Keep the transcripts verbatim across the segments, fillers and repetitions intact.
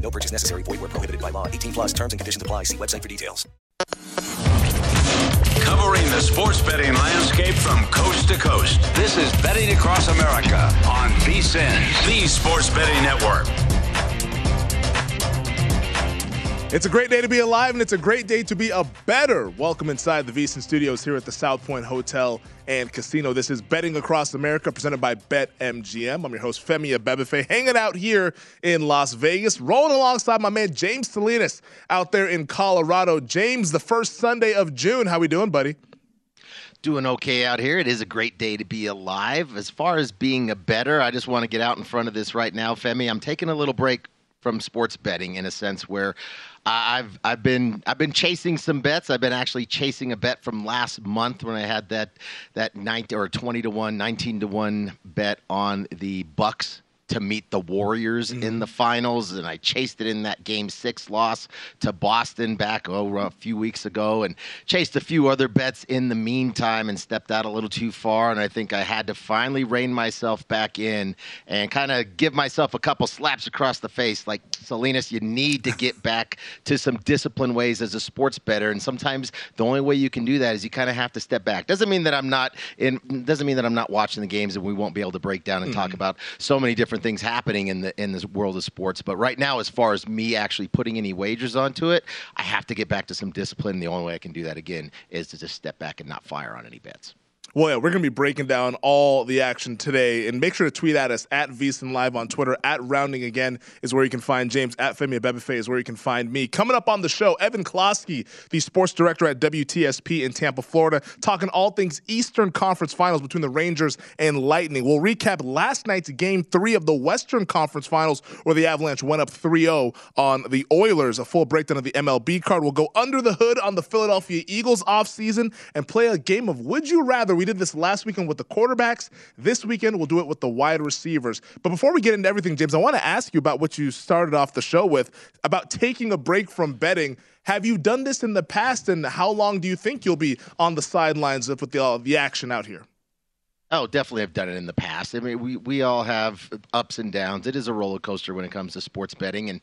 No purchase necessary. Void where prohibited by law. eighteen plus terms and conditions apply. See website for details. Covering the sports betting landscape from coast to coast. This is Betting Across America on VSiN, the sports betting network. It's a great day to be alive, and it's a great day to be a better. Welcome inside the VSiN studios here at the South Point Hotel and Casino. This is Betting Across America, presented by BetMGM. I'm your host, Femi Abebefe, hanging out here in Las Vegas, rolling alongside my man James Salinas out there in Colorado. James, the first Sunday of June. How we doing, buddy? Doing okay out here. It is a great day to be alive. As far as being a better, I just want to get out in front of this right now, Femi. I'm taking a little break from sports betting in a sense where I've I've been I've been chasing some bets. I've been actually chasing a bet from last month when I had that that ninety or twenty to one, nineteen to one bet on the Bucks to meet the Warriors mm-hmm. in the finals, and I chased it in that Game Six loss to Boston back oh, a few weeks ago, and chased a few other bets in the meantime, and stepped out a little too far. And I think I had to finally rein myself back in and kind of give myself a couple slaps across the face, like, Salinas, you need to get back to some disciplined ways as a sports bettor. And sometimes the only way you can do that is you kind of have to step back. Doesn't mean that I'm not in. Doesn't mean that I'm not watching the games, and we won't be able to break down and mm-hmm. talk about so many different things happening in the in this world of sports. But right now, as far as me actually putting any wagers onto it, I have to get back to some discipline. The only way I can do that again is to just step back and not fire on any bets. Well, yeah, we're going to be breaking down all the action today. And make sure to tweet at us, at VSiN Live on Twitter. At Rounding Again is where you can find James. At Femi Abebefe is where you can find me. Coming up on the show, Evan Klosky, the sports director at W T S P in Tampa, Florida, talking all things Eastern Conference Finals between the Rangers and Lightning. We'll recap last night's Game three of the Western Conference Finals, where the Avalanche went up three oh on the Oilers. A full breakdown of the M L B card. We'll go under the hood on the Philadelphia Eagles offseason and play a game of Would You Rather. We did this last weekend with the quarterbacks. This weekend, we'll do it with the wide receivers. But before we get into everything, James, I want to ask you about what you started off the show with, about taking a break from betting. Have you done this in the past, and how long do you think you'll be on the sidelines with the, uh, the action out here? Oh, definitely have done it in the past. I mean, we, we all have ups and downs. It is a roller coaster when it comes to sports betting. And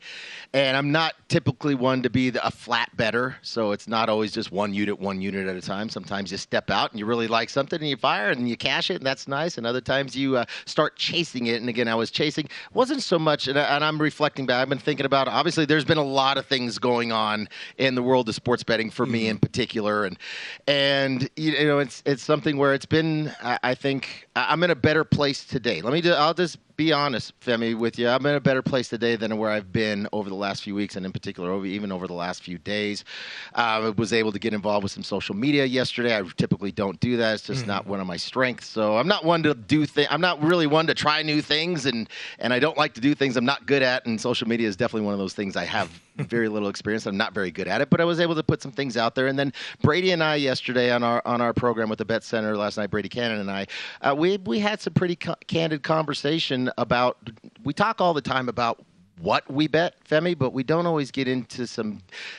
and I'm not typically one to be the, a flat better. So it's not always just one unit, one unit at a time. Sometimes you step out and you really like something and you fire and you cash it, and that's nice. And other times you uh, start chasing it. And again, I was chasing. Wasn't so much, and, I, and I'm reflecting back. I've been thinking about it. Obviously, there's been a lot of things going on in the world of sports betting for mm-hmm. me in particular. And, and you know, it's, it's something where it's been, I, I think, I'm in a better place today. Let me do, I'll just be honest, Femi, with you, I'm in a better place today than where I've been over the last few weeks, and in particular, over, even over the last few days. Uh, I was able to get involved with some social media yesterday. I typically don't do that. It's just mm-hmm. not one of my strengths. So I'm not one to do things. I'm not really one to try new things, and, and I don't like to do things I'm not good at, and social media is definitely one of those things I have very little experience. I'm not very good at it, but I was able to put some things out there. And then Brady and I yesterday on our on our program with the Bet Center last night, Brady Cannon and I, uh, we we had some pretty co- candid conversation about. We talk all the time about what we bet, Femi, but we don't always get into some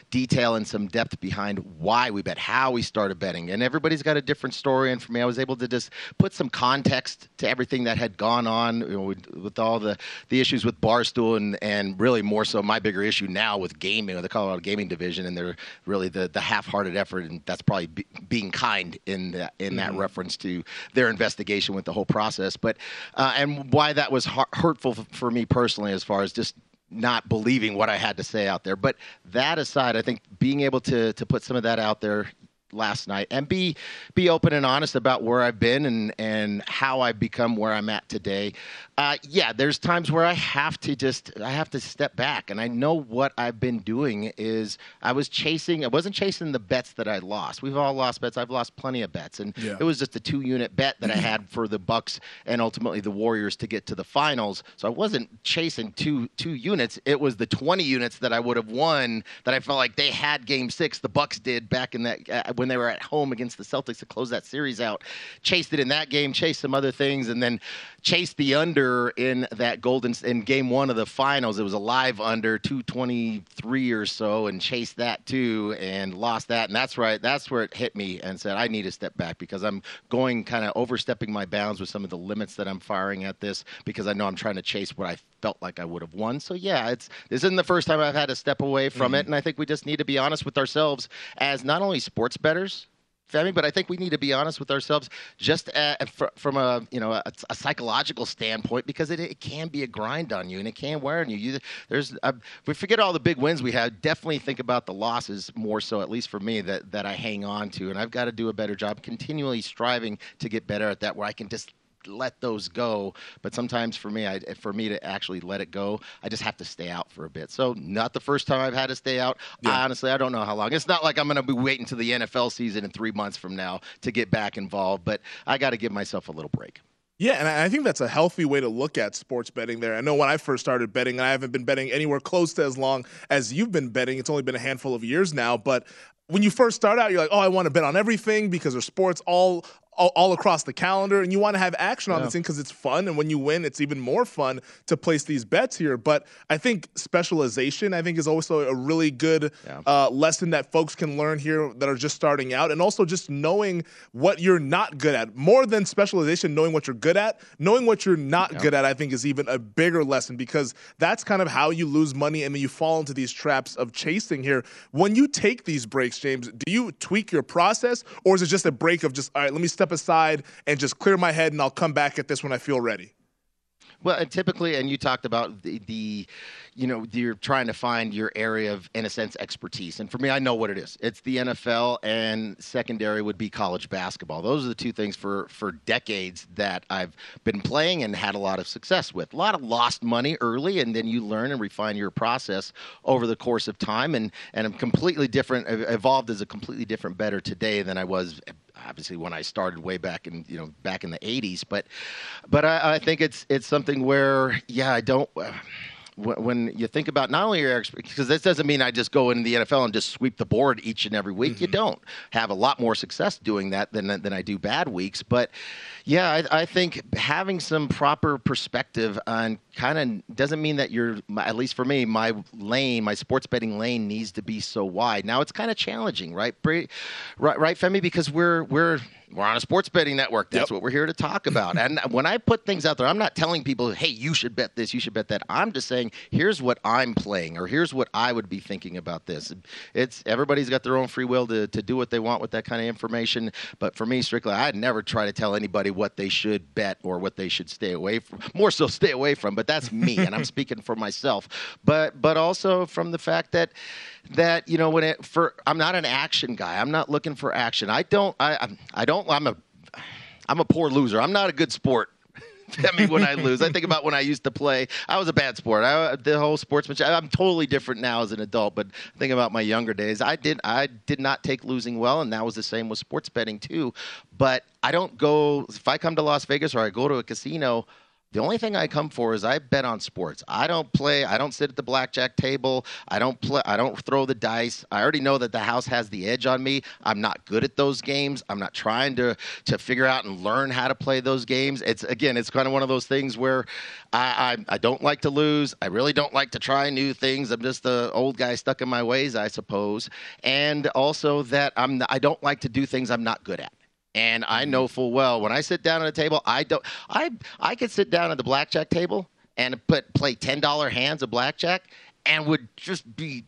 detail and some depth behind why we bet, how we started betting. And everybody's got a different story. And for me, I was able to just put some context to everything that had gone on, you know, with, with all the, the issues with Barstool and, and really more so my bigger issue now with gaming, or the Colorado Gaming Division, and they're really the, the half-hearted effort. And that's probably be, being kind in, the, in mm-hmm. that reference to their investigation with the whole process. But uh, and why that was har- hurtful f- for me personally, as far as just not believing what I had to say out there. But that aside, I think being able to to put some of that out there last night and be be open and honest about where I've been and, and how I've become where I'm at today. Uh, yeah, there's times where I have to just, I have to step back. And I know what I've been doing is I was chasing, I wasn't chasing the bets that I lost. We've all lost bets. I've lost plenty of bets. And yeah. it was just a two unit bet that I had for the Bucks and ultimately the Warriors to get to the finals. So I wasn't chasing two, two units. It was the twenty units that I would have won that I felt like they had game six, the Bucks did back in that, uh, when they were at home against the Celtics to close that series out, chased it in that game, chased some other things, and then chased the under in that Golden in game one of the finals. It was a live under two twenty-three or so, and chased that too, and lost that. And that's right, that's where it hit me and said, I need to step back because I'm going kind of overstepping my bounds with some of the limits that I'm firing at this, because I know I'm trying to chase what I felt like I would have won. So yeah, it's this isn't the first time I've had to step away from mm-hmm. it, and I think we just need to be honest with ourselves as not only sports bettors, Femi, but I think we need to be honest with ourselves just at, fr- from a you know a, a psychological standpoint, because it, it can be a grind on you and it can wear on you. you there's uh, we forget all the big wins we had. Definitely think about the losses more so, at least for me, that that I hang on to, and I've got to do a better job continually striving to get better at that, where I can just let those go. But sometimes for me, I, for me to actually let it go, I just have to stay out for a bit. So not the first time I've had to stay out. Yeah. I, honestly, I don't know how long. It's not like I'm going to be waiting to the N F L season in three months from now to get back involved, but I got to give myself a little break. Yeah, and I think that's a healthy way to look at sports betting there. I know when I first started betting, and I haven't been betting anywhere close to as long as you've been betting. It's only been a handful of years now, but when you first start out, you're like, oh, I want to bet on everything because there's sports all – All, all across the calendar, and you want to have action on yeah. this thing because it's fun, and when you win, it's even more fun to place these bets here. But I think specialization, I think, is also a really good yeah. uh, lesson that folks can learn here that are just starting out, and also just knowing what you're not good at. More than specialization, knowing what you're good at, knowing what you're not yeah. good at, I think, is even a bigger lesson, because that's kind of how you lose money, and then you fall into these traps of chasing here. When you take these breaks, James, do you tweak your process, or is it just a break of just, all right, let me stay step aside and just clear my head, and I'll come back at this when I feel ready? Well, and typically, and you talked about the, the, you know, you're trying to find your area of, in a sense, expertise. And for me, I know what it is. It's the N F L, and secondary would be college basketball. Those are the two things for, for decades that I've been playing and had a lot of success with. A lot of lost money early, and then you learn and refine your process over the course of time. And, and I'm completely different, evolved as a completely different better today than I was obviously when I started way back in, you know, back in the eighties, but, but I, I think it's, it's something where, yeah, I don't, uh, w- when you think about not only your expertise, because this doesn't mean I just go into the N F L and just sweep the board each and every week. Mm-hmm. You don't have a lot more success doing that than, than I do bad weeks. But yeah, I, I think having some proper perspective on kind of doesn't mean that you're, at least for me, my lane, my sports betting lane needs to be so wide. Now it's kind of challenging, right? Right, right, Femi, because we're we're we're on a sports betting network. That's yep. what we're here to talk about. And when I put things out there, I'm not telling people, hey, you should bet this, you should bet that. I'm just saying, here's what I'm playing, or here's what I would be thinking about this. It's everybody's got their own free will to, to do what they want with that kind of information. But for me, strictly, I'd never try to tell anybody what they should bet or what they should stay away from. More so, stay away from. But But that's me, and I'm speaking for myself. But but also from the fact that that you know when it for I'm not an action guy. I'm not looking for action. I don't I I don't I'm a I'm a poor loser. I'm not a good sport. Femi when I lose. I think about when I used to play. I was a bad sport. I, the whole sportsmanship. I'm totally different now as an adult, but thinking about my younger days, I did I did not take losing well, and that was the same with sports betting too. But I don't go – if I come to Las Vegas or I go to a casino – the only thing I come for is I bet on sports. I don't play. I don't sit at the blackjack table. I don't play. I don't throw the dice. I already know that the house has the edge on me. I'm not good at those games. I'm not trying to to figure out and learn how to play those games. It's again, it's kind of one of those things where I I, I don't like to lose. I really don't like to try new things. I'm just the old guy stuck in my ways, I suppose. And also that I'm I don't like to do things I'm not good at. And I know full well when I sit down at a table, I don't. I I could sit down at the blackjack table and put play ten dollar hands of blackjack, and would just be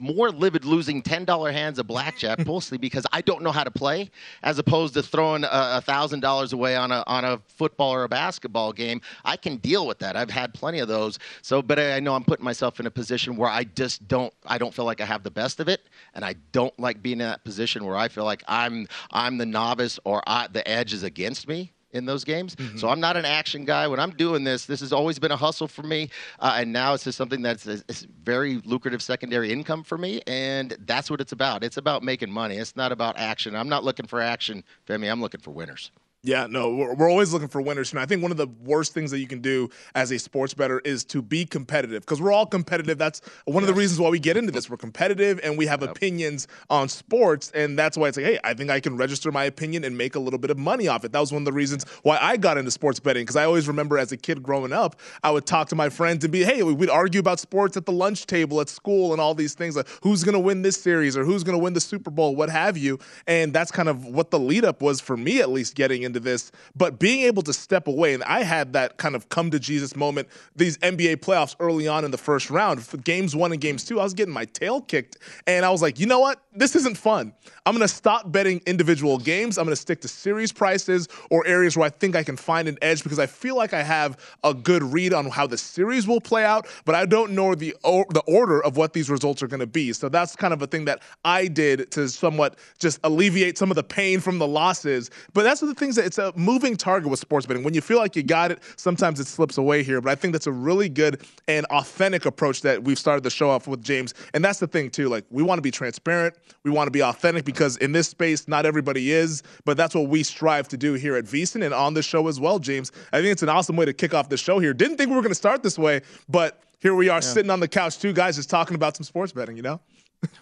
more livid losing ten dollar hands of blackjack, mostly because I don't know how to play, as opposed to throwing a thousand dollars away on a on a football or a basketball game. I can deal with that. I've had plenty of those. So, but I know I'm putting myself in a position where I just don't. I don't feel like I have the best of it, and I don't like being in that position where I feel like I'm I'm the novice or I, the edge is against me in those games. Mm-hmm. So I'm not an action guy. When I'm doing this, this has always been a hustle for me. Uh, and now it's just something that's a, it's very lucrative secondary income for me. And that's what it's about. It's about making money. It's not about action. I'm not looking for action, Femi. I'm looking for winners. Yeah, no, we're, we're always looking for winners. And I think one of the worst things that you can do as a sports bettor is to be competitive, because we're all competitive. That's one of the reasons why we get into this. We're competitive and we have opinions on sports. And that's why it's like, hey, I think I can register my opinion and make a little bit of money off it. That was one of the reasons why I got into sports betting, because I always remember as a kid growing up, I would talk to my friends and be, hey, we'd argue about sports at the lunch table at school and all these things, like who's going to win this series or who's going to win the Super Bowl, what have you. And that's kind of what the lead up was for me, at least getting into this, but being able to step away. And I had that kind of come to Jesus moment, these N B A playoffs early on in the first round, for games one and games two, I was getting my tail kicked. And I was like, you know what? This isn't fun. I'm going to stop betting individual games. I'm going to stick to series prices or areas where I think I can find an edge, because I feel like I have a good read on how the series will play out, but I don't know the, or, the order of what these results are going to be. So that's kind of a thing that I did to somewhat just alleviate some of the pain from the losses. But that's the things that it's a moving target with sports betting. When you feel like you got it, sometimes it slips away here. But I think that's a really good and authentic approach that we've started the show off with, James. And that's the thing too. Like, we want to be transparent. We want to be authentic, because in this space, not everybody is, but that's what we strive to do here at VSiN and on the show as well, James. I think it's an awesome way to kick off the show here. Didn't think we were going to start this way, but here we are, yeah, sitting on the couch, two guys just talking about some sports betting, you know?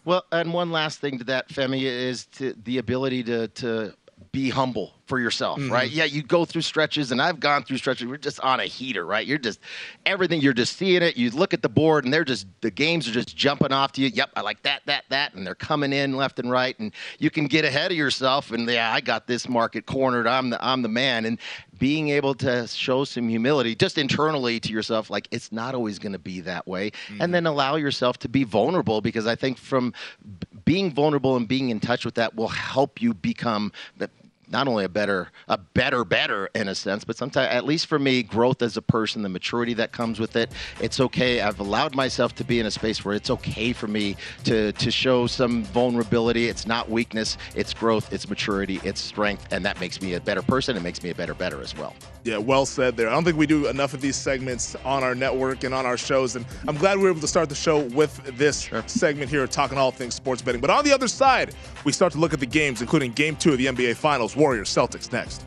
Well, and one last thing to that, Femi, is to the ability to, to be humble for yourself, mm-hmm. right? Yeah, you go through stretches, and I've gone through stretches. We're just on a heater, right? You're just everything. You're just seeing it. You look at the board, and they're just the games are just jumping off to you. Yep, I like that, that, that, and they're coming in left and right, and you can get ahead of yourself. And yeah, I got this market cornered. I'm the I'm the man. And being able to show some humility just internally to yourself, like it's not always going to be that way, mm-hmm. and then allow yourself to be vulnerable, because I think from b- being vulnerable and being in touch with that will help you become the not only a better, a better, better in a sense, but sometimes, at least for me, growth as a person, the maturity that comes with it. It's okay. I've allowed myself to be in a space where it's okay for me to to show some vulnerability. It's not weakness. It's growth. It's maturity. It's strength. And that makes me a better person. It makes me a better, better as well. Yeah, well said there. I don't think we do enough of these segments on our network and on our shows. And I'm glad we were able to start the show with this sure. segment here, talking all things sports betting. But on the other side, we start to look at the games, including game two of the N B A Finals. Warriors Celtics next.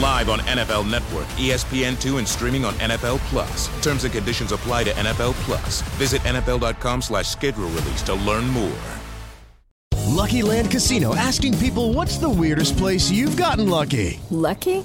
Live on N F L Network, E S P N two, and streaming on N F L Plus. Terms and conditions apply to N F L Plus. Visit N F L dot com slash schedule release to learn more. Lucky Land Casino, asking people, what's the weirdest place you've gotten lucky? Lucky?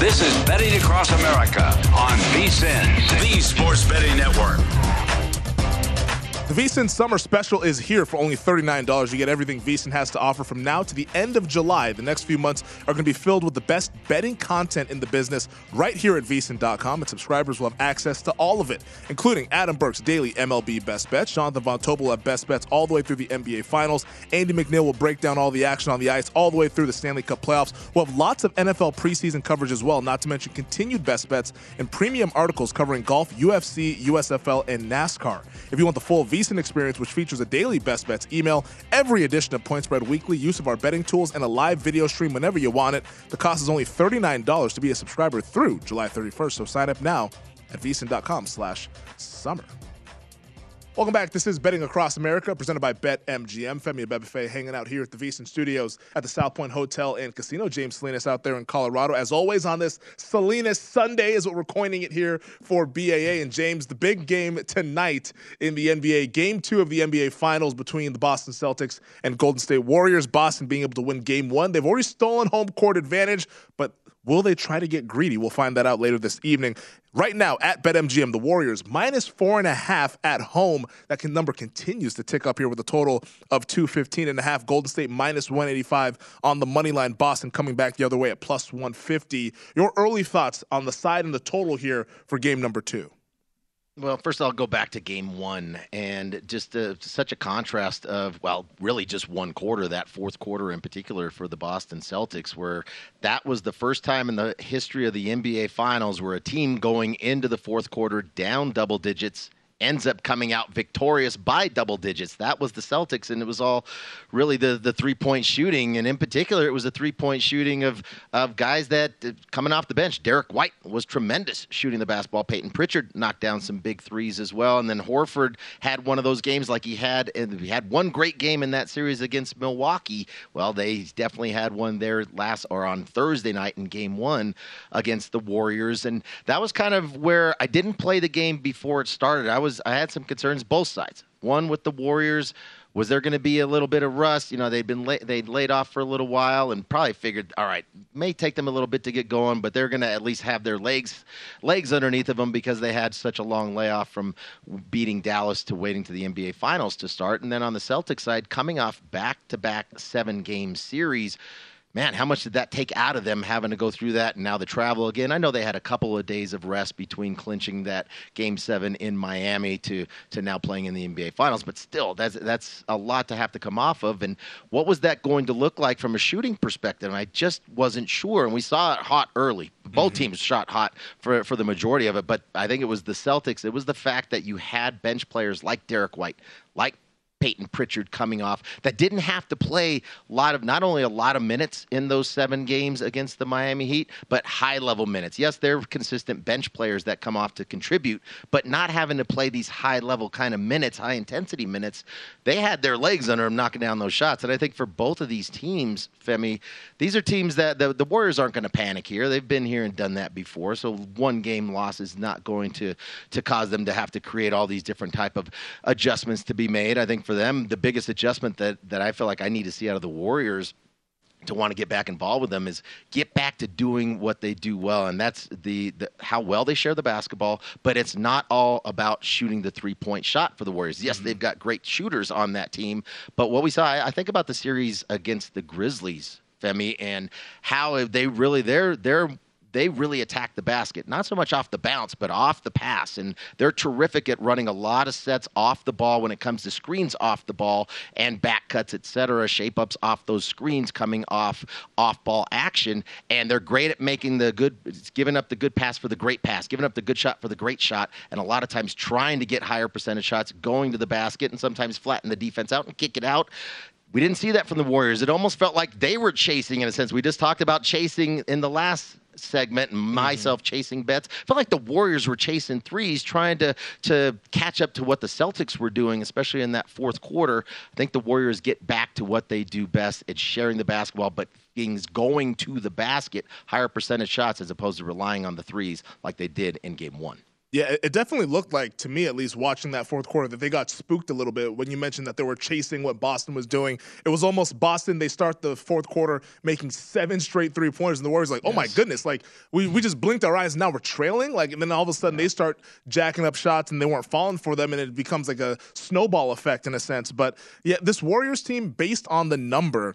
This is Betting Across America on VSiN, the Sports Betting Network. The VSiN Summer Special is here for only thirty-nine dollars. You get everything VSiN has to offer from now to the end of July. The next few months are going to be filled with the best betting content in the business right here at V S I N dot com, and subscribers will have access to all of it, including Adam Burke's daily M L B Best Bets, Jonathan Von Tobel at Best Bets all the way through the N B A Finals. Andy McNeil will break down all the action on the ice all the way through the Stanley Cup Playoffs. We'll have lots of N F L preseason coverage as well, not to mention continued Best Bets and premium articles covering golf, U F C, U S F L, and NASCAR. If you want the full VSiN experience, which features a daily Best Bets email, every edition of Point Spread Weekly, use of our betting tools, and a live video stream whenever you want it. The cost is only thirty-nine dollars to be a subscriber through July thirty-first, so sign up now at VSiN.com slash summer. Welcome back. This is Betting Across America, presented by BetMGM. Femi Abebefe hanging out here at the VSiN Studios at the South Point Hotel and Casino. James Salinas out there in Colorado. As always on this Salinas Sunday is what we're coining it here for B A A. And James, the big game tonight in the N B A, game two of the N B A Finals between the Boston Celtics and Golden State Warriors. Boston being able to win game one. They've already stolen home court advantage, but will they try to get greedy? We'll find that out later this evening. Right now, at BetMGM, the Warriors, minus four and a half at home. That can, number continues to tick up here with a total of two fifteen and a half. Golden State minus one eighty-five on the money line. Boston coming back the other way at plus one fifty. Your early thoughts on the side and the total here for game number two? Well, first I'll go back to game one, and just uh, such a contrast of, well, really just one quarter, that fourth quarter in particular for the Boston Celtics, where that was the first time in the history of the N B A Finals where a team going into the fourth quarter down double digits ends up coming out victorious by double digits. That was the Celtics, and it was all really the, the three-point shooting, and in particular, it was a three-point shooting of of guys that, uh, coming off the bench. Derek White was tremendous shooting the basketball. Peyton Pritchard knocked down some big threes as well, and then Horford had one of those games like he had, and he had one great game in that series against Milwaukee. Well, they definitely had one there last, or on Thursday night in game one against the Warriors, and that was kind of where I didn't play the game before it started. I was I had some concerns both sides. One with the Warriors, was there going to be a little bit of rust? You know, they'd been la- they'd laid off for a little while and probably figured, all right, may take them a little bit to get going, but they're going to at least have their legs legs underneath of them because they had such a long layoff from beating Dallas to waiting to the N B A Finals to start. And then on the Celtics side, coming off back-to-back seven-game series, man, how much did that take out of them having to go through that and now the travel again? I know they had a couple of days of rest between clinching that Game seven in Miami to to now playing in the N B A Finals, but still, that's that's a lot to have to come off of. And what was that going to look like from a shooting perspective? And I just wasn't sure, and we saw it hot early. Both mm-hmm. teams shot hot for, for the majority of it, but I think it was the Celtics. It was the fact that you had bench players like Derek White, like Peyton Pritchard coming off, that didn't have to play a lot of, not only a lot of minutes in those seven games against the Miami Heat, but high-level minutes. Yes, they're consistent bench players that come off to contribute, but not having to play these high-level kind of minutes, high-intensity minutes. They had their legs under them knocking down those shots, and I think for both of these teams, Femi, these are teams that the, the Warriors aren't going to panic here. They've been here and done that before, so one game loss is not going to, to cause them to have to create all these different type of adjustments to be made. I think for them, the biggest adjustment that, that I feel like I need to see out of the Warriors to want to get back involved with them is get back to doing what they do well, and that's the, the how well they share the basketball, but it's not all about shooting the three-point shot for the Warriors. Yes, mm-hmm. they've got great shooters on that team, but what we saw, I, I think about the series against the Grizzlies, Femi, and how they really, they're, they're, they really attack the basket, not so much off the bounce, but off the pass. And they're terrific at running a lot of sets off the ball when it comes to screens off the ball and back cuts, et cetera, shape ups off those screens coming off off ball action. And they're great at making the good, giving up the good pass for the great pass, giving up the good shot for the great shot. And a lot of times trying to get higher percentage shots, going to the basket and sometimes flatten the defense out and kick it out. We didn't see that from the Warriors. It almost felt like they were chasing in a sense. We just talked about chasing in the last segment and myself mm-hmm. chasing bets. I felt like the Warriors were chasing threes, trying to to catch up to what the Celtics were doing, especially in that fourth quarter. I think the Warriors get back to what they do best. It's sharing the basketball, but things going to the basket, higher percentage shots as opposed to relying on the threes like they did in game one. Yeah, it definitely looked like, to me at least, watching that fourth quarter, that they got spooked a little bit when you mentioned that they were chasing what Boston was doing. It was almost Boston. They start the fourth quarter making seven straight three-pointers, and the Warriors like, oh, yes. my goodness. Like, we, we just blinked our eyes, and now we're trailing. Like, and then all of a sudden yeah. they start jacking up shots, and they weren't falling for them, and it becomes like a snowball effect in a sense. But, yeah, this Warriors team, based on the number,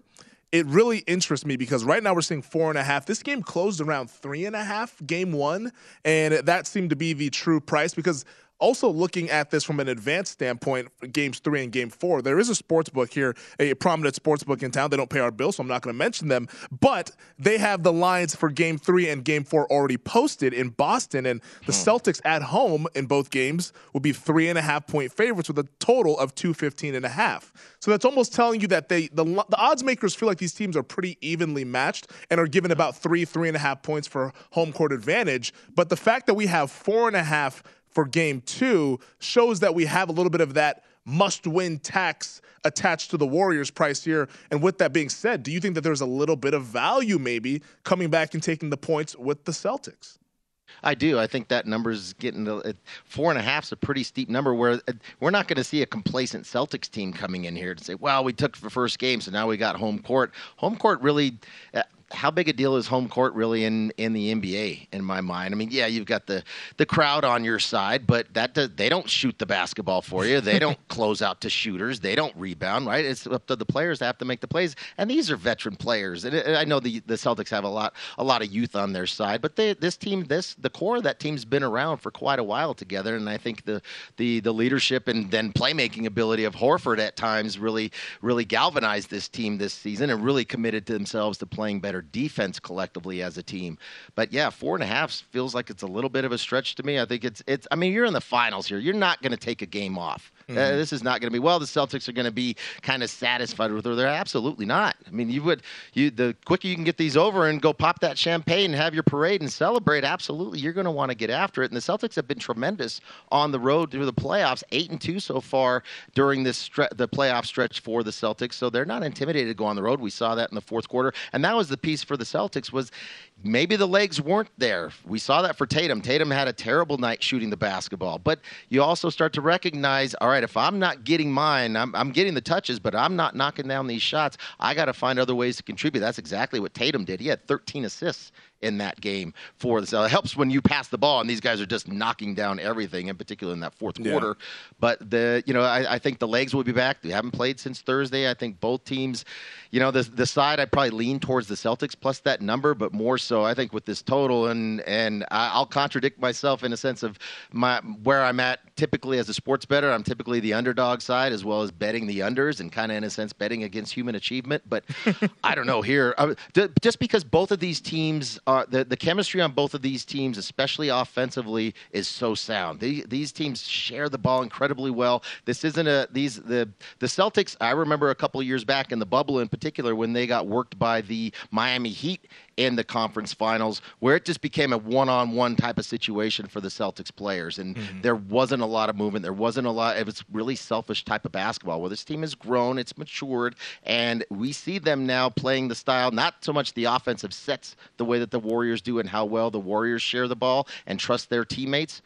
it really interests me because right now we're seeing four and a half. This game closed around three and a half, game one, and that seemed to be the true price because also looking at this from an advanced standpoint, games three and game four, there is a sports book here, a prominent sports book in town. They don't pay our bills, so I'm not going to mention them, but they have the lines for game three and game four already posted in Boston, and the hmm. Celtics at home in both games will be three and a half point favorites with a total of two fifteen and a half. So that's almost telling you that they the, the odds makers feel like these teams are pretty evenly matched and are given about three, three and a half points for home court advantage. But the fact that we have four and a half for game two shows that we have a little bit of that must-win tax attached to the Warriors price here. And with that being said, do you think that there's a little bit of value maybe coming back and taking the points with the Celtics? I do. I think that number is getting to four and a half is a pretty steep number where we're not going to see a complacent Celtics team coming in here to say, well, we took the first game, so now we got home court. Home court really uh, – how big a deal is home court really in, in the N B A in my mind? I mean, yeah, you've got the, the crowd on your side, but that does, they don't shoot the basketball for you. They don't close out to shooters. They don't rebound, right? It's up to the players to have to make the plays. And these are veteran players. And, and I know the, the Celtics have a lot a lot of youth on their side, but they, this team, this the core of that team's been around for quite a while together. And I think the the the leadership and then playmaking ability of Horford at times really really galvanized this team this season and really committed to themselves to playing better defense collectively as a team. But yeah, four and a half feels like it's a little bit of a stretch to me. I think it's, it's, I mean, you're in the finals here. You're not going to take a game off. Mm-hmm. Uh, this is not going to be, well, the Celtics are going to be kind of satisfied with her. They're absolutely not. I mean, you would, you, the quicker you can get these over and go pop that champagne and have your parade and celebrate. Absolutely. You're going to want to get after it. And the Celtics have been tremendous on the road through the playoffs, eight and two so far during this stre- the playoff stretch for the Celtics. So they're not intimidated to go on the road. We saw that in the fourth quarter. And that was the piece for the Celtics was maybe the legs weren't there. We saw that for Tatum. Tatum had a terrible night shooting the basketball. But you also start to recognize, all right, if I'm not getting mine, I'm, I'm getting the touches, but I'm not knocking down these shots. I got to find other ways to contribute. That's exactly what Tatum did. He had thirteen assists in that game for the Celtics. It helps when you pass the ball, and these guys are just knocking down everything, in particular in that fourth yeah. quarter. But, the you know, I, I think the legs will be back. They haven't played since Thursday. I think both teams, you know, the, the side I probably lean towards the Celtics plus that number, but more so I think with this total, and and I'll contradict myself in a sense of my where I'm at typically as a sports bettor. I'm typically the underdog side as well as betting the unders and kind of in a sense betting against human achievement. But I don't know here. I, just because both of these teams – Uh, the, the chemistry on both of these teams, especially offensively, is so sound. They, these teams share the ball incredibly well. This isn't a these the the Celtics. I remember a couple of years back in the bubble, in particular, when they got worked by the Miami Heat in the conference finals, where it just became a one-on-one type of situation for the Celtics players. And mm-hmm. there wasn't a lot of movement. There wasn't a lot. It was really selfish type of basketball. Well, this team has grown. It's matured. And we see them now playing the style, not so much the offensive sets the way that the Warriors do and how well the Warriors share the ball and trust their teammates.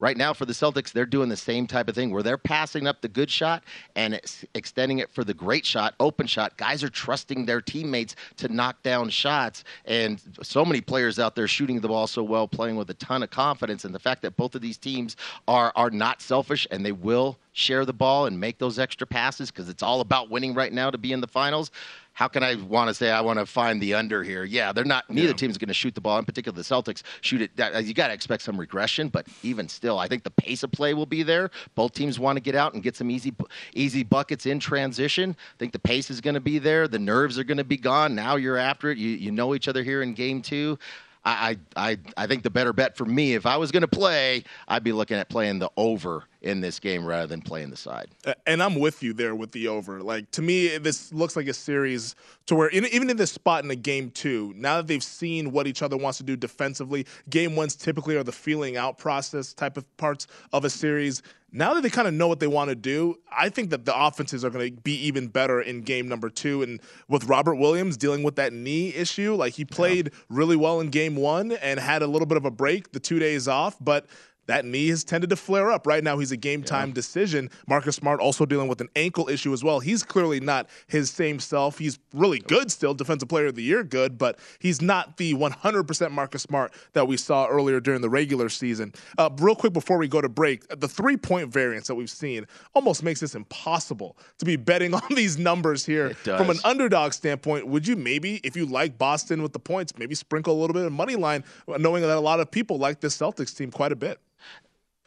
Right now for the Celtics, they're doing the same type of thing where they're passing up the good shot and extending it for the great shot, open shot. Guys are trusting their teammates to knock down shots, and so many players out there shooting the ball so well, playing with a ton of confidence, and the fact that both of these teams are are not selfish and they will share the ball and make those extra passes because it's all about winning right now to be in the finals. How can I want to say I want to find the under here? Yeah, they're not. Neither yeah. team's going to shoot the ball. In particular, the Celtics shoot it. You got to expect some regression, but even still, I think the pace of play will be there. Both teams want to get out and get some easy, easy buckets in transition. I think the pace is going to be there. The nerves are going to be gone. Now you're after it. You you know each other here in game two. I I I think the better bet for me, if I was going to play, I'd be looking at playing the over in this game rather than playing the side. And I'm with you there with the over. Like, to me, this looks like a series to where in, even in this spot in the game two, now that they've seen what each other wants to do defensively, game ones typically are the feeling out process type of parts of a series. Now that they kind of know what they want to do, I think that the offenses are going to be even better in game number two. And with Robert Williams dealing with that knee issue, like he played yeah. really well in game one and had a little bit of a break, the two days off, but that knee has tended to flare up. Right now, he's a game-time yeah. decision. Marcus Smart also dealing with an ankle issue as well. He's clearly not his same self. He's really good still, Defensive Player of the Year good, but he's not the one hundred percent Marcus Smart that we saw earlier during the regular season. Uh, real quick before we go to break, the three-point variance that we've seen almost makes this impossible to be betting on these numbers here. From an underdog standpoint, would you maybe, if you like Boston with the points, maybe sprinkle a little bit of money line, knowing that a lot of people like this Celtics team quite a bit?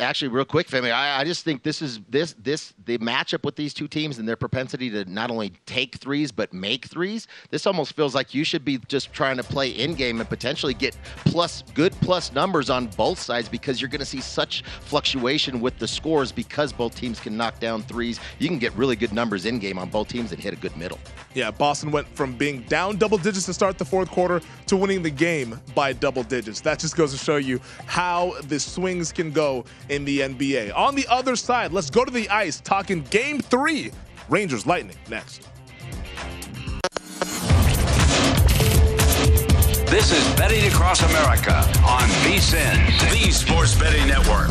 Actually, real quick, Femi, I, I just think this is this this the matchup with these two teams and their propensity to not only take threes but make threes. This almost feels like you should be just trying to play in game and potentially get plus good plus numbers on both sides because you're going to see such fluctuation with the scores because both teams can knock down threes. You can get really good numbers in game on both teams and hit a good middle. Yeah, Boston went from being down double digits to start the fourth quarter to winning the game by double digits. That just goes to show you how the swings can go in the N B A. On the other side, let's go to the ice, talking game three, Rangers Lightning next. This is Betting Across America on V S I N, the sports betting network.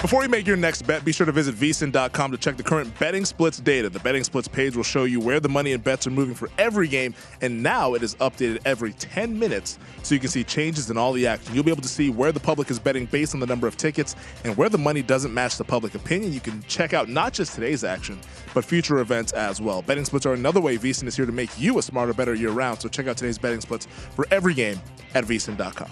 Before you make your next bet, be sure to visit V S I N dot com to check the current betting splits data. The betting splits page will show you where the money and bets are moving for every game, and now it is updated every ten minutes, so you can see changes in all the action. You'll be able to see where the public is betting based on the number of tickets and where the money doesn't match the public opinion. You can check out not just today's action, but future events as well. Betting splits are another way V S I N is here to make you a smarter, better year-round, so check out today's betting splits for every game at V S I N dot com.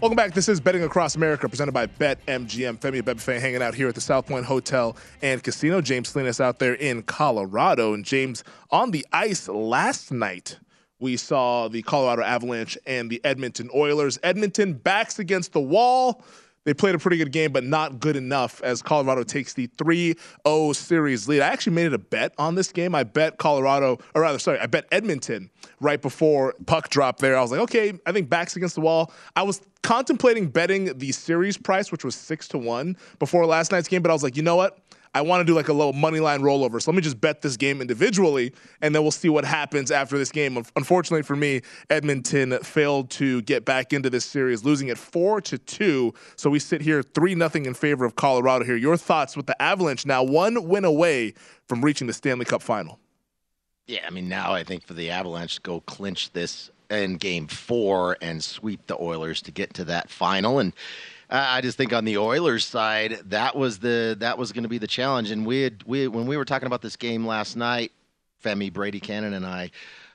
Welcome back. This is Betting Across America, presented by BetMGM. Femi Abebefe hanging out here at the South Point Hotel and Casino. James Salinas out there in Colorado. And James, on the ice last night, we saw the Colorado Avalanche and the Edmonton Oilers. Edmonton backs against the wall. They played a pretty good game, but not good enough as Colorado takes the three oh series lead. I actually made it a bet on this game. I bet Colorado, or rather, sorry, I bet Edmonton right before puck drop there. I was like, okay, I think backs against the wall. I was contemplating betting the series price, which was six to one before last night's game, but I was like, you know what? I want to do like a little money line rollover. So let me just bet this game individually, and then we'll see what happens after this game. Unfortunately for me, Edmonton failed to get back into this series, losing it four to two. So we sit here three nothing in favor of Colorado here. Your thoughts with the Avalanche now one win away from reaching the Stanley Cup final? Yeah, I mean, now I think for the Avalanche to go clinch this in game four and sweep the Oilers to get to that final. And I just think on the Oilers side, that was the that was going to be the challenge. And we had we when we were talking about this game last night, Femi, Brady Cannon, and I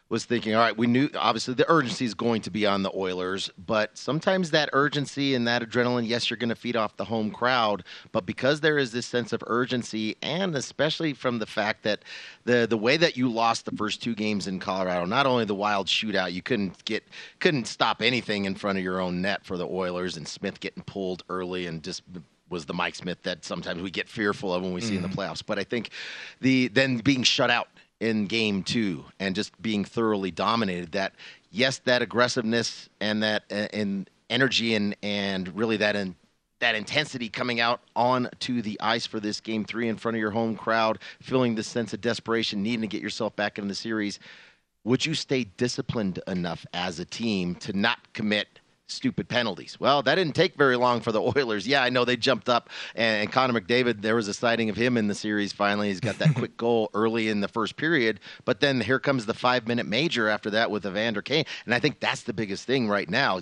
was thinking, all right, we knew obviously the urgency is going to be on the Oilers, but sometimes that urgency and that adrenaline, yes, you're going to feed off the home crowd, but because there is this sense of urgency, and especially from the fact that the the way that you lost the first two games in Colorado, not only the wild shootout, you couldn't get couldn't stop anything in front of your own net for the Oilers, and Smith getting pulled early and just was the Mike Smith that sometimes we get fearful of when we mm-hmm. see in the playoffs. But I think the then being shut out in game two and just being thoroughly dominated, that yes, that aggressiveness and that uh, and energy and and really that in, that intensity coming out onto the ice for this game three in front of your home crowd, feeling this sense of desperation, needing to get yourself back in the series. Would you stay disciplined enough as a team to not commit stupid penalties. Well, that didn't take very long for the Oilers. Yeah, I know they jumped up, and Connor McDavid, there was a sighting of him in the series finally. He's got that quick goal early in the first period, but then here comes the five-minute major after that with Evander Kane, and I think that's the biggest thing right now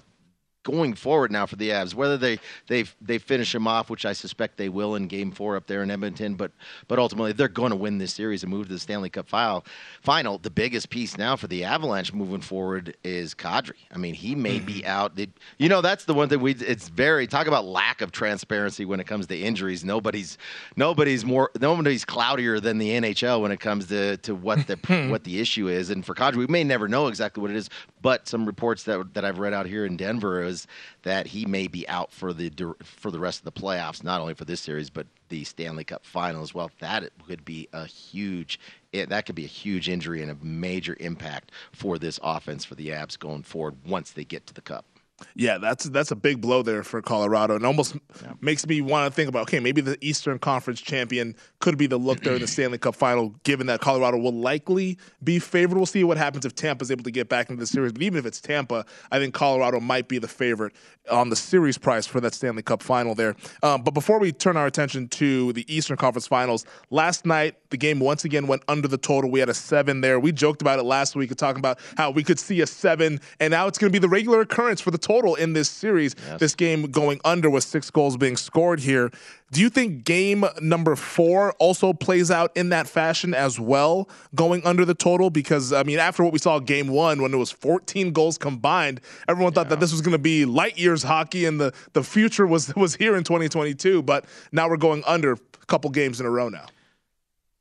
going forward now for the Avs, whether they they they finish him off, which I suspect they will in game four up there in Edmonton, but but ultimately they're going to win this series and move to the Stanley Cup final. Final, the biggest piece now for the Avalanche moving forward is Kadri. I mean, he may be out. They, you know, that's the one thing we. It's very talk about lack of transparency when it comes to injuries. Nobody's nobody's more nobody's cloudier than the N H L when it comes to to what the what the issue is. And for Kadri, we may never know exactly what it is, but some reports that that I've read out here in Denver is that he may be out for the for the rest of the playoffs, not only for this series but the Stanley Cup final as well. That could be a huge that could be a huge injury and a major impact for this offense for the Abs going forward once they get to the Cup. Yeah, that's that's a big blow there for Colorado. It almost yeah. makes me want to think about, okay, maybe the Eastern Conference champion could be the look there in the Stanley Cup final, given that Colorado will likely be favored. We'll see what happens if Tampa's able to get back into the series. But even if it's Tampa, I think Colorado might be the favorite on the series price for that Stanley Cup final there. Um, but before we turn our attention to the Eastern Conference finals, last night the game once again went under the total. We had a seven there. We joked about it last week, talking about how we could see a seven, and now it's going to be the regular occurrence for the total in this series. Yes. This game going under with six goals being scored here. Do you think game number four also plays out in that fashion as well, going under the total? Because, I mean, after what we saw game one, when it was fourteen goals combined, everyone yeah. thought that this was going to be light years hockey and the, the future was, was here in twenty twenty-two, but now we're going under a couple games in a row now.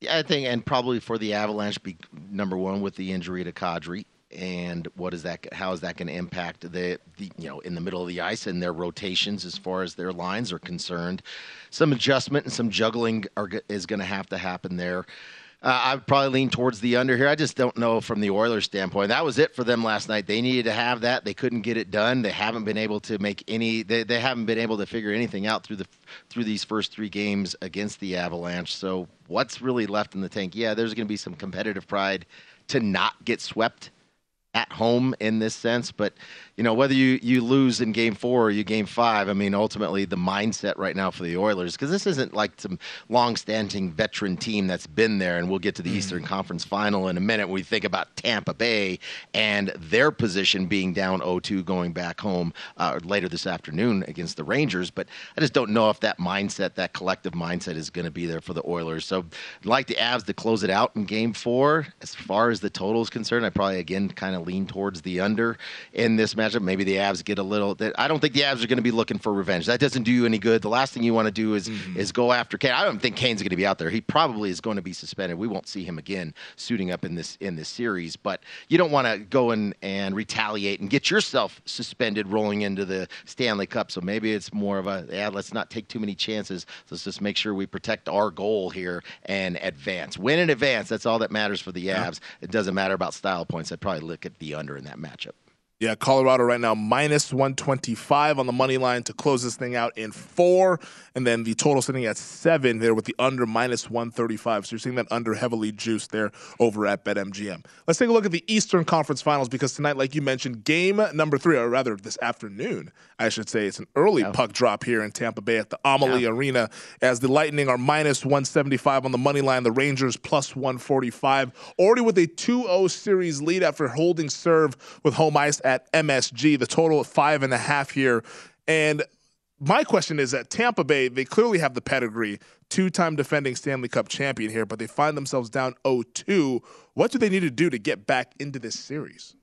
Yeah, I think, and probably for the Avalanche, be number one with the injury to Kadri. And what is that? How is that going to impact the, the, you know, in the middle of the ice and their rotations as far as their lines are concerned? Some adjustment and some juggling are, is going to have to happen there. Uh, I would probably lean towards the under here. I just don't know from the Oilers' standpoint. That was it for them last night. They needed to have that. They couldn't get it done. They haven't been able to make any. They, they haven't been able to figure anything out through the through these first three games against the Avalanche. So what's really left in the tank? Yeah, there's going to be some competitive pride to not get swept at home in this sense, but you know, whether you, you lose in game four or you game five, I mean, ultimately the mindset right now for the Oilers, because this isn't like some long-standing veteran team that's been there, and we'll get to the mm. Eastern Conference final in a minute. We think about Tampa Bay and their position being down oh two going back home uh, later this afternoon against the Rangers, but I just don't know if that mindset, that collective mindset, is going to be there for the Oilers. So I'd like the Avs to close it out in game four. As far as the total is concerned, I probably, again, kind of lean towards the under in this matchup. Maybe the Avs get a little. I don't think the Avs are going to be looking for revenge. That doesn't do you any good. The last thing you want to do is mm-hmm. is go after Kane. I don't think Kane's going to be out there. He probably is going to be suspended. We won't see him again suiting up in this in this series. But you don't want to go in and retaliate and get yourself suspended rolling into the Stanley Cup. So maybe it's more of a yeah. Let's not take too many chances. Let's just make sure we protect our goal here and advance. Win in advance. That's all that matters for the Avs. Yeah. It doesn't matter about style points. I'd probably look at the under in that matchup. Yeah, Colorado right now minus one twenty-five on the money line to close this thing out in four, and then the total sitting at seven there with the under minus one thirty-five. So you're seeing that under heavily juiced there over at BetMGM. Let's take a look at the Eastern Conference Finals, because tonight, like you mentioned, game number three, or rather this afternoon, I should say, it's an early yeah. puck drop here in Tampa Bay at the Amalie yeah. Arena, as the Lightning are minus one seventy-five on the money line, the Rangers plus one forty-five, already with a two oh series lead after holding serve with home ice at At M S G, the total of five and a half here. And my question is that Tampa Bay, they clearly have the pedigree, two-time defending Stanley Cup champion here, but they find themselves down oh two. What do they need to do to get back into this series?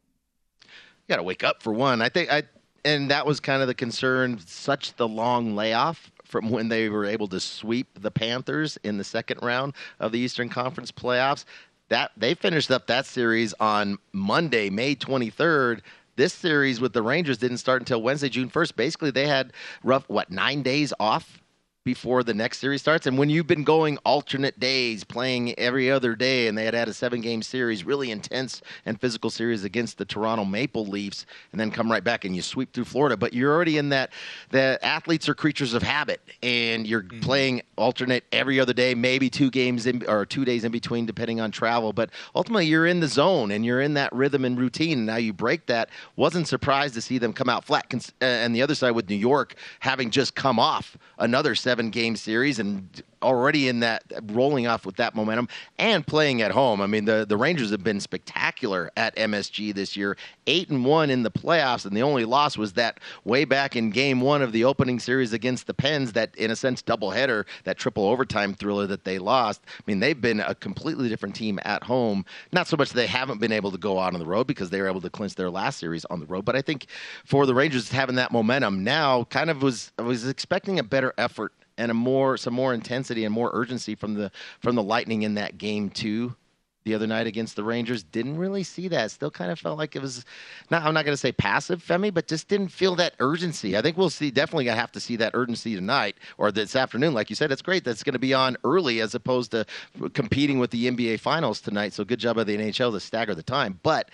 You got to wake up for one. I think I, and that was kind of the concern, such the long layoff from when they were able to sweep the Panthers in the second round of the Eastern Conference playoffs. That they finished up that series on Monday, May twenty-third. This series with the Rangers didn't start until Wednesday, June first. Basically, they had rough, what, nine days off before the next series starts. And when you've been going alternate days, playing every other day, and they had had a seven-game series, really intense and physical series against the Toronto Maple Leafs, and then come right back and you sweep through Florida. But you're already in that, the athletes are creatures of habit, and you're mm-hmm. playing alternate every other day, maybe two games in, or two days in between, depending on travel. But ultimately, you're in the zone, and you're in that rhythm and routine. And now you break that. Wasn't surprised to see them come out flat. And the other side with New York, having just come off another set seven-game series and already in that, rolling off with that momentum and playing at home. I mean, the, the Rangers have been spectacular at M S G this year, eight and one in the playoffs, and the only loss was that way back in game one of the opening series against the Pens, that, in a sense, doubleheader, that triple overtime thriller that they lost. I mean, they've been a completely different team at home. Not so much they haven't been able to go out on the road because they were able to clinch their last series on the road, but I think for the Rangers having that momentum now, kind of was I was expecting a better effort and a more some more intensity and more urgency from the from the Lightning in that game two the other night against the Rangers. Didn't really see that. Still kind of felt like it was, not, I'm not going to say passive, Femi, but just didn't feel that urgency. I think we'll see, definitely going to have to see that urgency tonight or this afternoon. Like you said, it's great that's going to be on early as opposed to competing with the N B A Finals tonight. So good job by the N H L to stagger the time. But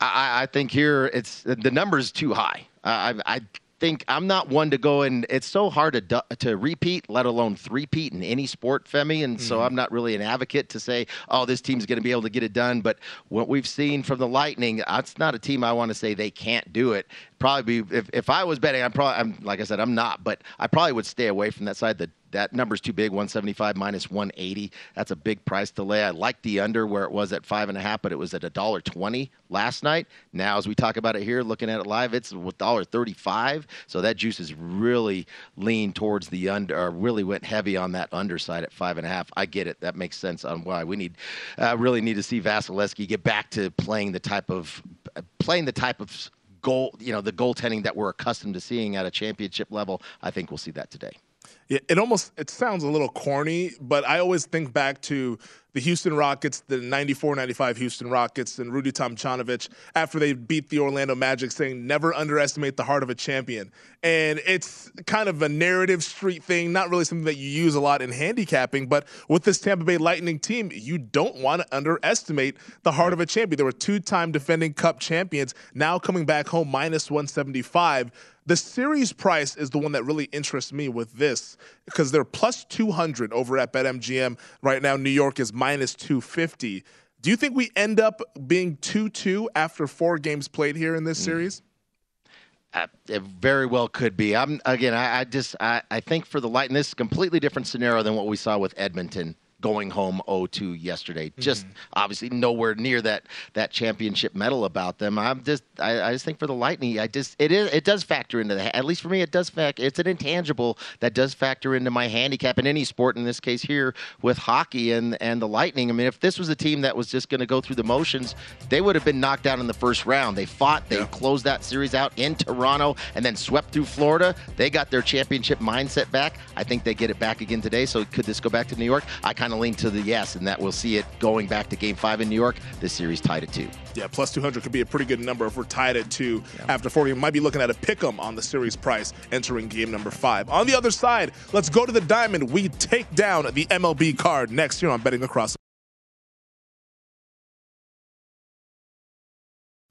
I, I think here it's the number's too high. I, I think I'm not one to go, and it's so hard to du- to repeat, let alone three-peat in any sport, Femi, and mm-hmm. so I'm not really an advocate to say, oh, this team's going to be able to get it done, but what we've seen from the Lightning, it's not a team I want to say they can't do it. Probably be, if, if I was betting, I'm probably, I'm, like I said, I'm not, but I probably would stay away from that side. The That number's too big, one seventy-five minus one eighty. That's a big price to lay. I like the under where it was at five and a half, but it was at one twenty last night. Now, as we talk about it here, looking at it live, it's one thirty-five. So that juice is really lean towards the under, or really went heavy on that underside at five and a half. I get it. That makes sense on why we need, uh, really need to see Vasilevsky get back to playing the type of, uh, playing the type of goal, you know, the goaltending that we're accustomed to seeing at a championship level. I think we'll see that today. It almost it sounds a little corny, but I always think back to the Houston Rockets, the ninety-four ninety-five Houston Rockets, and Rudy Tomjanovich after they beat the Orlando Magic, saying never underestimate the heart of a champion. And it's kind of a narrative street thing, not really something that you use a lot in handicapping, but with this Tampa Bay Lightning team, you don't want to underestimate the heart of a champion. There were two-time defending cup champions, now coming back home minus one seventy-five. The series price is the one that really interests me with this because they're plus two hundred over at BetMGM. Right now, New York is minus two fifty. Do you think we end up being two two after four games played here in this mm. series? Uh, it very well could be. I'm again, I, I just I, I think for the Lightning, this is a completely different scenario than what we saw with Edmonton going home oh two yesterday. Just mm-hmm. obviously nowhere near that that championship medal about them. I'm just I, I just think for the Lightning, I just it is it does factor into that. At least for me, it does fact it's an intangible that does factor into my handicap in any sport, in this case here with hockey and and the Lightning. I mean, if this was a team that was just going to go through the motions, they would have been knocked out in the first round. They fought, they yeah. closed that series out in Toronto and then swept through Florida. They got their championship mindset back. I think they get it back again today. So could this go back to New York? I kind of lean to the yes, and that we'll see it going back to game five in New York. This series tied at two. Yeah, plus two hundred could be a pretty good number if we're tied at two yeah. after four. We might be looking at a pick'em on the series price entering game number five. On the other side, let's go to the diamond. We take down the M L B card next here on Betting Across.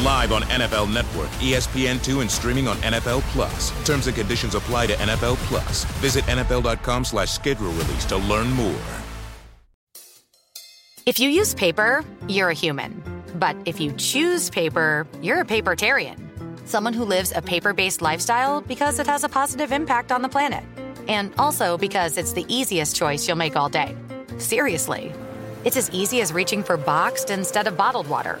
Live on N F L Network, E S P N two, and streaming on N F L Plus. Terms and conditions apply to N F L Plus. Visit N F L dot com slash schedule release to learn more. If you use paper, you're a human. But if you choose paper, you're a papertarian. Someone who lives a paper-based lifestyle because it has a positive impact on the planet. And also because it's the easiest choice you'll make all day. Seriously. It's as easy as reaching for boxed instead of bottled water.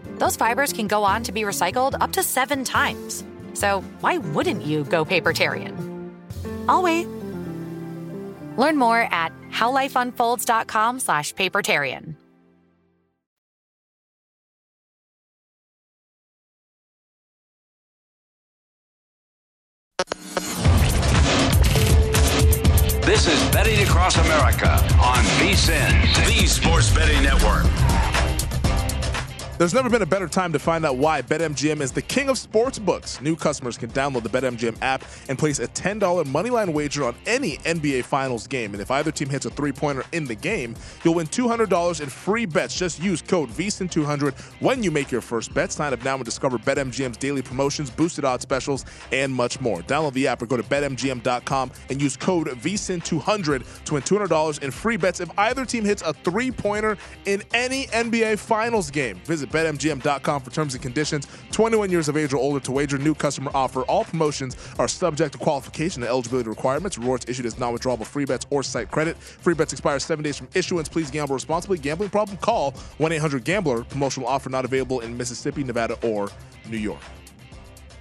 those fibers can go on to be recycled up to seven times. So why wouldn't you go papertarian? I'll wait. Learn more at howlifeunfolds.com slash papertarian. This is Betting Across America on VSiN, the Sports Betting Network. There's never been a better time to find out why BetMGM is the king of sportsbooks. New customers can download the BetMGM app and place a ten dollars moneyline wager on any N B A Finals game. And if either team hits a three-pointer in the game, you'll win two hundred dollars in free bets. Just use code V S I N two hundred when you make your first bet. Sign up now and discover BetMGM's daily promotions, boosted odds specials, and much more. Download the app or go to Bet M G M dot com and use code V S I N two hundred to win two hundred dollars in free bets if either team hits a three-pointer in any N B A Finals game. Visit Bet M G M dot com for terms and conditions. twenty-one years of age or older to wager. New customer offer. All promotions are subject to qualification and eligibility requirements. Rewards issued as non-withdrawable free bets or site credit. Free bets expire seven days from issuance. Please gamble responsibly. Gambling problem? Call one eight hundred gambler. Promotional offer not available in Mississippi, Nevada, or New York.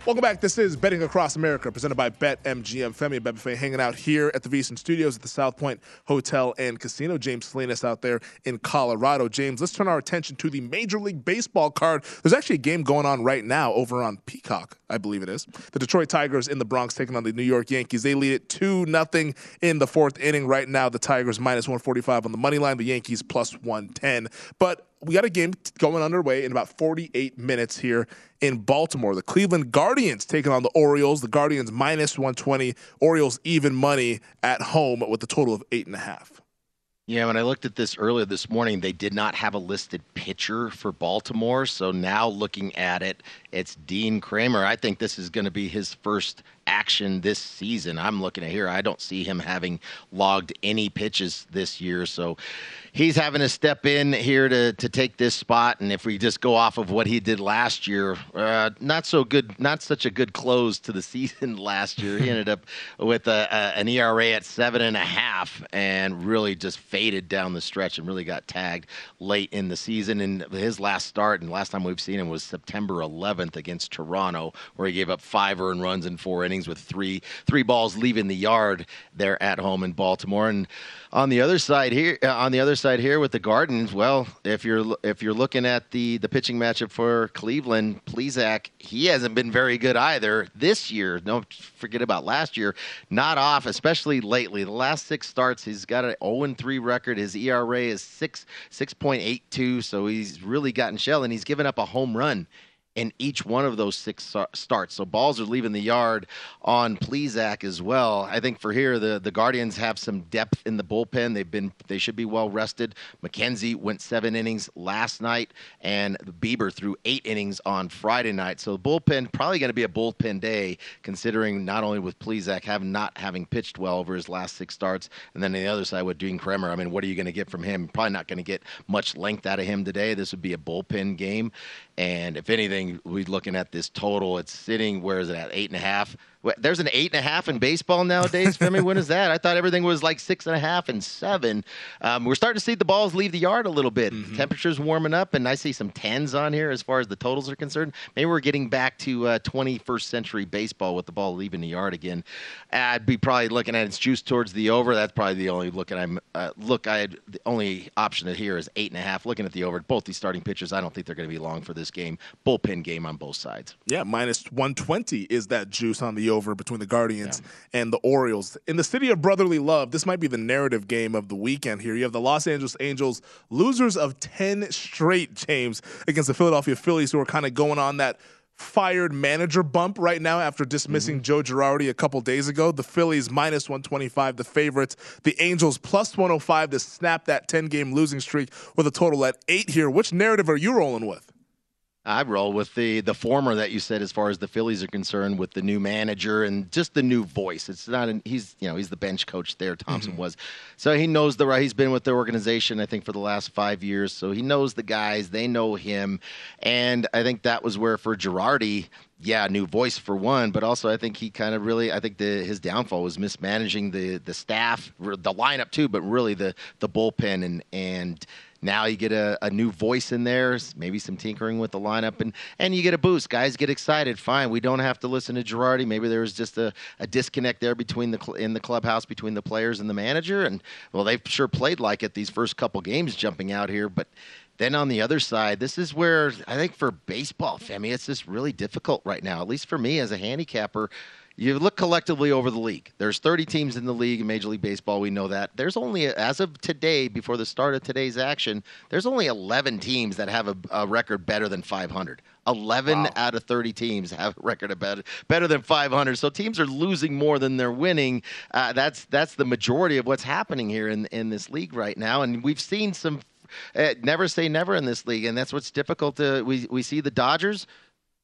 Welcome back. This is Betting Across America, presented by BetMGM. Femi Abebefe hanging out here at the VSiN Studios at the South Point Hotel and Casino. James Salinas out there in Colorado. James, let's turn our attention to the Major League Baseball card. There's actually a game going on right now over on Peacock, I believe it is. The Detroit Tigers in the Bronx taking on the New York Yankees. They lead it two nothing in the fourth inning. Right now, the Tigers minus one forty-five on the money line. The Yankees plus one ten. But we got a game going underway in about forty-eight minutes here in Baltimore. The Cleveland Guardians taking on the Orioles. The Guardians minus one twenty. Orioles even money at home with a total of eight and a half. Yeah, when I looked at this earlier this morning, they did not have a listed pitcher for Baltimore. So now looking at it, it's Dean Kramer. I think this is going to be his first action this season. I'm looking at here. I don't see him having logged any pitches this year. So he's having to step in here to, to take this spot. And if we just go off of what he did last year, uh, not so good, not such a good close to the season last year. He ended up with a, a, an E R A at seven and a half and really just faded down the stretch and really got tagged late in the season. And his last start and last time we've seen him was September eleventh against Toronto, where he gave up five earned runs in four innings with three three balls leaving the yard there at home in Baltimore. And on the other side here, on the other side here with the Guardians, well, if you're if you're looking at the the pitching matchup for Cleveland, Plesac, he hasn't been very good either this year. Don't forget about last year. Not off, especially lately. The last six starts, he's got an oh and three record. His E R A is six six point eight two, so he's really gotten shelled, and he's given up a home run in each one of those six starts. So balls are leaving the yard on Plesac as well. I think for here, the, the Guardians have some depth in the bullpen. They've been, they should be well rested. McKenzie went seven innings last night, and Bieber threw eight innings on Friday night. So the bullpen, probably going to be a bullpen day, considering not only with Plesac having not having pitched well over his last six starts, and then on the other side with Dean Kramer, I mean, what are you going to get from him? Probably not going to get much length out of him today. This would be a bullpen game. And if anything, we're looking at this total. It's sitting, where is it at, eight and a half? There's an eight and a half in baseball nowadays, Femi. When is that? I thought everything was like six and a half and seven. Um, we're starting to see the balls leave the yard a little bit. Mm-hmm. Temperature's warming up, and I see some tens on here as far as the totals are concerned. Maybe we're getting back to uh, twenty-first century baseball with the ball leaving the yard again. I'd be probably looking at its juice towards the over. That's probably the only look. And I'm uh, look. I had the only option here is eight and a half. Looking at the over. Both these starting pitchers, I don't think they're going to be long for this game. Bullpen game on both sides. Yeah, minus one twenty is that juice on the over between the Guardians yeah. and the Orioles. In the city of brotherly love, this might be the narrative game of the weekend here. You have the Los Angeles Angels, losers of ten straight, James, against the Philadelphia Phillies, who are kind of going on that fired manager bump right now after dismissing mm-hmm. Joe Girardi a couple days ago. The Phillies minus one twenty-five, the favorites. The Angels plus one oh five to snap that ten-game losing streak with a total at eight here. Which narrative are you rolling with? I roll with the the former that you said, as far as the Phillies are concerned, with the new manager and just the new voice. It's not an, he's you know he's the bench coach there. Thompson mm-hmm. was, so he knows the right. He's been with the organization I think for the last five years, so he knows the guys. They know him, and I think that was where for Girardi. Yeah, new voice for one, but also I think he kind of really, I think the, his downfall was mismanaging the the staff, the lineup too, but really the the bullpen, and and now you get a, a new voice in there, maybe some tinkering with the lineup, and and you get a boost. Guys get excited. Fine, we don't have to listen to Girardi. Maybe there was just a, a disconnect there between the in the clubhouse between the players and the manager, and well, they've sure played like it these first couple games jumping out here, but. Then on the other side, this is where I think for baseball, Femi, it's just really difficult right now, at least for me as a handicapper. You look collectively over the league. There's thirty teams in the league in Major League Baseball. We know that. There's only, as of today, before the start of today's action, there's only eleven teams that have a, a record better than five hundred. eleven wow. out of thirty teams have a record about better than five hundred. So teams are losing more than they're winning. Uh, that's that's the majority of what's happening here in in this league right now. And we've seen some. Uh, never say never in this league, and that's what's difficult. To, we we see the Dodgers;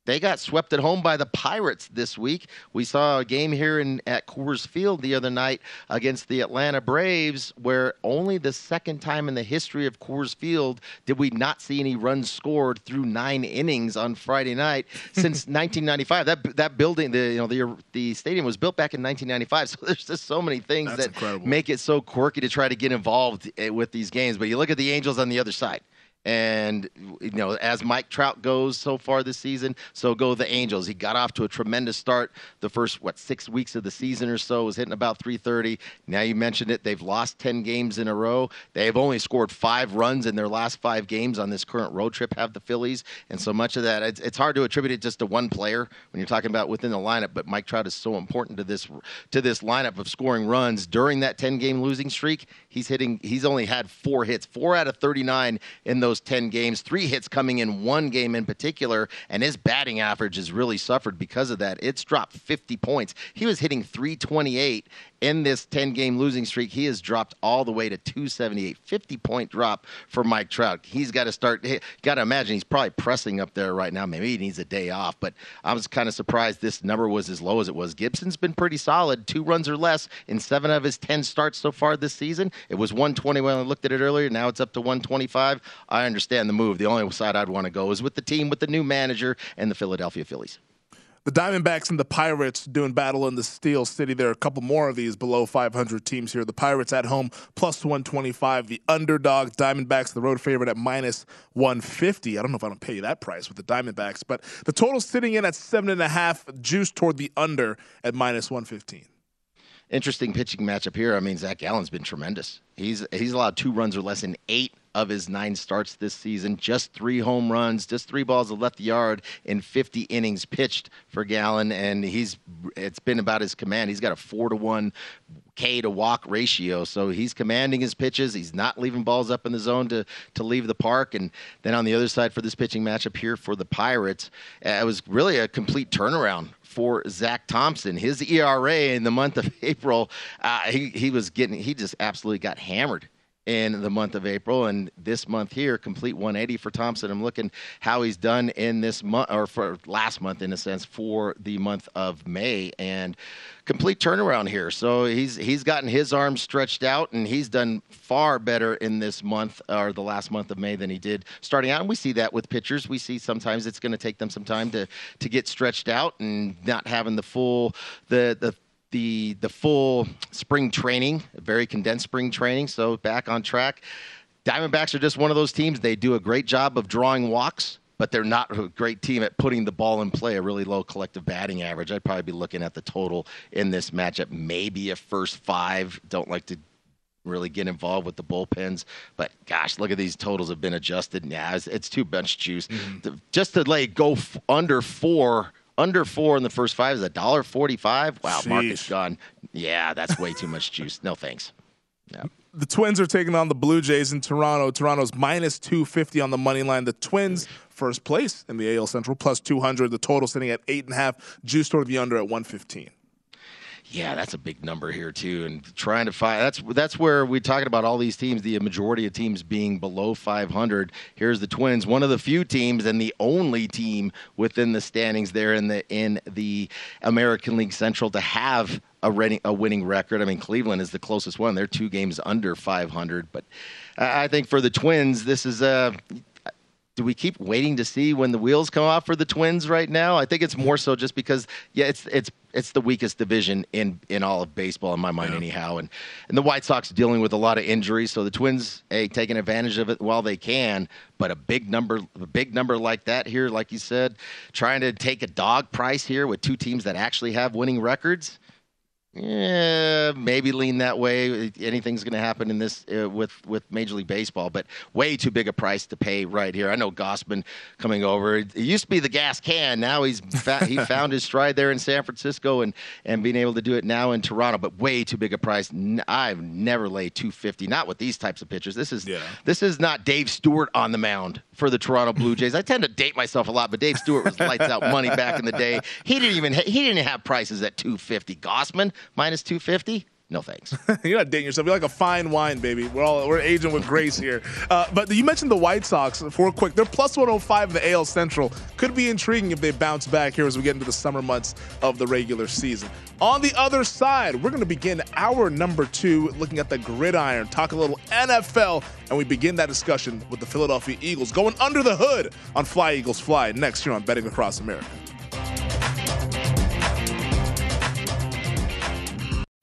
they got swept at home by the Pirates this week. We saw a game here in at Coors Field the other night against the Atlanta Braves, where only the second time in the history of Coors Field did we not see any runs scored through nine innings on Friday night since nineteen ninety-five. That that building, the you know the the stadium was built back in nineteen ninety-five. So there's just so many things That's that incredible. Make it so quirky to try to get involved with these games. But you look at the Angels on the other side. And, you know, as Mike Trout goes so far this season, so go the Angels. He got off to a tremendous start the first, what, six weeks of the season or so, was hitting about three thirty. Now you mentioned it. They've lost ten games in a row. They've only scored five runs in their last five games on this current road trip, have the Phillies. And so much of that, it's, it's hard to attribute it just to one player when you're talking about within the lineup. But Mike Trout is so important to this to this lineup of scoring runs. During that ten-game losing streak, he's hitting. He's only had four hits, four out of thirty-nine in those ten games, three hits coming in one game in particular, and his batting average has really suffered because of that. It's dropped fifty points. He was hitting three twenty-eight in this ten-game losing streak. He has dropped all the way to two seventy-eight, fifty-point drop for Mike Trout. He's got to start – got to imagine he's probably pressing up there right now. Maybe he needs a day off, but I was kind of surprised this number was as low as it was. Gibson's been pretty solid, two runs or less in seven of his ten starts so far this season. It was one twenty when I looked at it earlier. Now it's up to one twenty-five. I understand the move. The only side I'd want to go is with the team, with the new manager, and the Philadelphia Phillies. The Diamondbacks and the Pirates doing battle in the Steel City. There are a couple more of these below five hundred teams here. The Pirates at home, plus one twenty-five. The underdog Diamondbacks, the road favorite at minus one fifty. I don't know if I don't pay you that price with the Diamondbacks, but the total sitting in at seven and a half, juice toward the under at minus one fifteen. Interesting pitching matchup here. I mean, Zach Allen's been tremendous. He's he's allowed two runs or less in eight of his nine starts this season, just three home runs, just three balls that left the yard in fifty innings pitched for Gallen, and he's it's been about his command. He's got a four to one K to walk ratio, so he's commanding his pitches. He's not leaving balls up in the zone to to leave the park. And then on the other side for this pitching matchup here for the Pirates, it was really a complete turnaround for Zach Thompson. His E R A in the month of April, uh, he he was getting he just absolutely got hammered in the month of April, and this month here, complete one eighty for Thompson. I'm looking how he's done in this month, or for last month in a sense, for the month of May, and complete turnaround here. So he's he's gotten his arms stretched out, and he's done far better in this month, or the last month of May, than he did starting out. And we see that with pitchers. We see sometimes it's going to take them some time to to get stretched out, and not having the full the the The, the full spring training, very condensed spring training, so back on track. Diamondbacks are just one of those teams. They do a great job of drawing walks, but they're not a great team at putting the ball in play, a really low collective batting average. I'd probably be looking at the total in this matchup, maybe a first five. Don't like to really get involved with the bullpens, but gosh, look at these totals have been adjusted. Nah, it's, it's too much juice. Mm-hmm. Just to like go f- under four Under four in the first five is one forty-five. Wow, Jeez. Market's gone. Yeah, that's way too much juice. No thanks. Yeah. The Twins are taking on the Blue Jays in Toronto. Toronto's minus two fifty on the money line. The Twins first place in the A L Central, plus two hundred. The total sitting at eight and a half. Juice toward the under at one fifteen. Yeah, that's a big number here too, and trying to find that's that's where we're talking about all these teams, the majority of teams being below five hundred. Here's the Twins, one of the few teams and the only team within the standings there in the in the American League Central to have a winning a winning record. I mean, Cleveland is the closest one; they're two games under five hundred. But I think for the Twins, this is a. Do we keep waiting to see when the wheels come off for the Twins right now? I think it's more so just because, yeah, it's it's it's the weakest division in, in all of baseball in my mind yeah. anyhow. And and the White Sox dealing with a lot of injuries, so the Twins hey, taking advantage of it while they can. But a big number, a big number like that here, like you said, trying to take a dog price here with two teams that actually have winning records. Yeah, maybe lean that way. Anything's going to happen in this uh, with, with Major League Baseball, but way too big a price to pay right here. I know Gossman coming over. It used to be the gas can. Now he's fa- he found his stride there in San Francisco and, and being able to do it now in Toronto, but way too big a price. I've never laid two fifty, not with these types of pitchers. This is yeah. this is not Dave Stewart on the mound for the Toronto Blue Jays. I tend to date myself a lot, but Dave Stewart was lights out money back in the day. He didn't even ha- he didn't have prices at two fifty. Gossman minus two fifty? No thanks. You're not dating yourself. You're like a fine wine, baby. We're all we're aging with grace here. Uh, but you mentioned the White Sox. For quick, they're plus one oh five in the A L Central. Could be intriguing if they bounce back here as we get into the summer months of the regular season. On the other side, we're going to begin our number two, looking at the gridiron, talk a little N F L, and we begin that discussion with the Philadelphia Eagles going under the hood on Fly Eagles Fly next here on Betting Across America.